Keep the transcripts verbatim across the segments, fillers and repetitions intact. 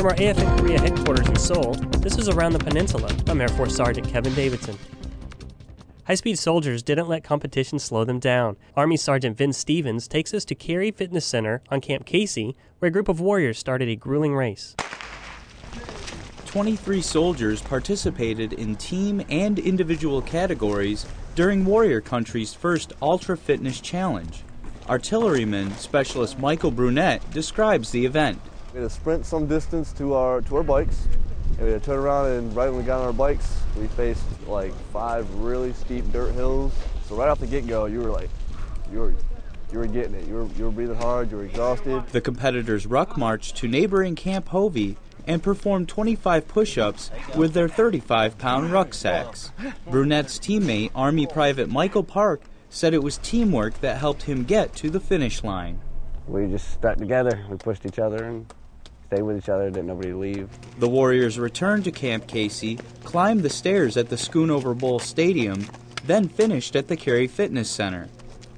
From our A F N Korea headquarters in Seoul, this is Around the Peninsula. I'm Air Force Sergeant Kevin Davidson. High-speed soldiers didn't let competition slow them down. Army Sergeant Vin Stevens takes us to Carey Fitness Center on Camp Casey, where a group of warriors started a grueling race. twenty-three soldiers participated in team and individual categories during Warrior Country's first Ultra Fitness Challenge. Artilleryman Specialist Michael Brunette describes the event. We had to sprint some distance to our to our bikes, and we had to turn around, and right when we got on our bikes, we faced like five really steep dirt hills. So right off the get-go, you were like, you were, you were getting it. You were, you were breathing hard. You were exhausted. The competitors ruck marched to neighboring Camp Hovey and performed twenty-five push-ups with their thirty-five pound rucksacks. Brunette's teammate, Army Private Michael Park, said it was teamwork that helped him get to the finish line. We just stuck together. We pushed each other and stayed with each other, didn't nobody leave. The Warriors returned to Camp Casey, climbed the stairs at the Schoonover Bowl Stadium, then finished at the Carey Fitness Center.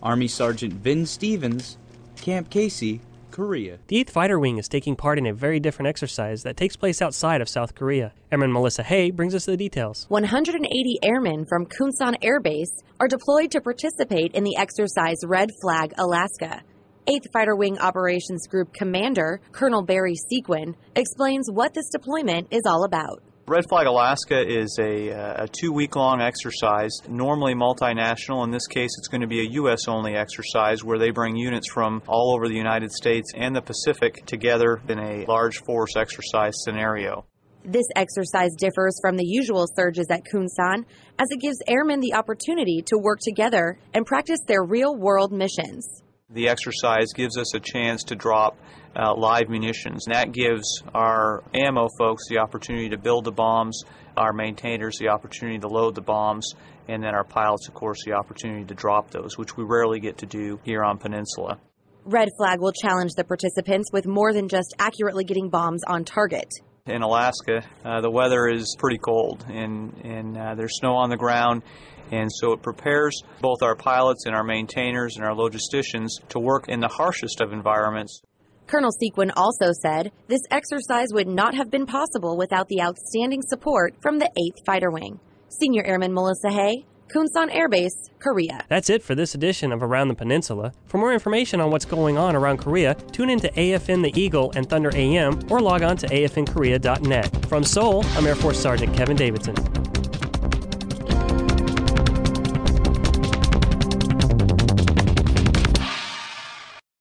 Army Sergeant Vin Stevens, Camp Casey, Korea. The eighth Fighter Wing is taking part in a very different exercise that takes place outside of South Korea. Airman Melissa Hay brings us the details. one hundred eighty airmen from Kunsan Air Base are deployed to participate in the exercise Red Flag Alaska. eighth Fighter Wing Operations Group Commander Colonel Barry Sequin explains what this deployment is all about. Red Flag Alaska is a, uh, a two-week-long exercise, normally multinational. In this case, it's going to be a U S-only exercise where they bring units from all over the United States and the Pacific together in a large force exercise scenario. This exercise differs from the usual surges at Kunsan, as it gives airmen the opportunity to work together and practice their real-world missions. The exercise gives us a chance to drop uh, live munitions. And that gives our ammo folks the opportunity to build the bombs, our maintainers the opportunity to load the bombs, and then our pilots, of course, the opportunity to drop those, which we rarely get to do here on Peninsula. Red Flag will challenge the participants with more than just accurately getting bombs on target. In Alaska, uh, the weather is pretty cold, and, and uh, there's snow on the ground, and so it prepares both our pilots and our maintainers and our logisticians to work in the harshest of environments. Colonel Sequin also said this exercise would not have been possible without the outstanding support from the eighth Fighter Wing. Senior Airman Melissa Hay, Kunsan Air Base, Korea. That's it for this edition of Around the Peninsula. For more information on what's going on around Korea, tune in to A F N The Eagle and Thunder A M or log on to A F N korea dot net. From Seoul, I'm Air Force Sergeant Kevin Davidson.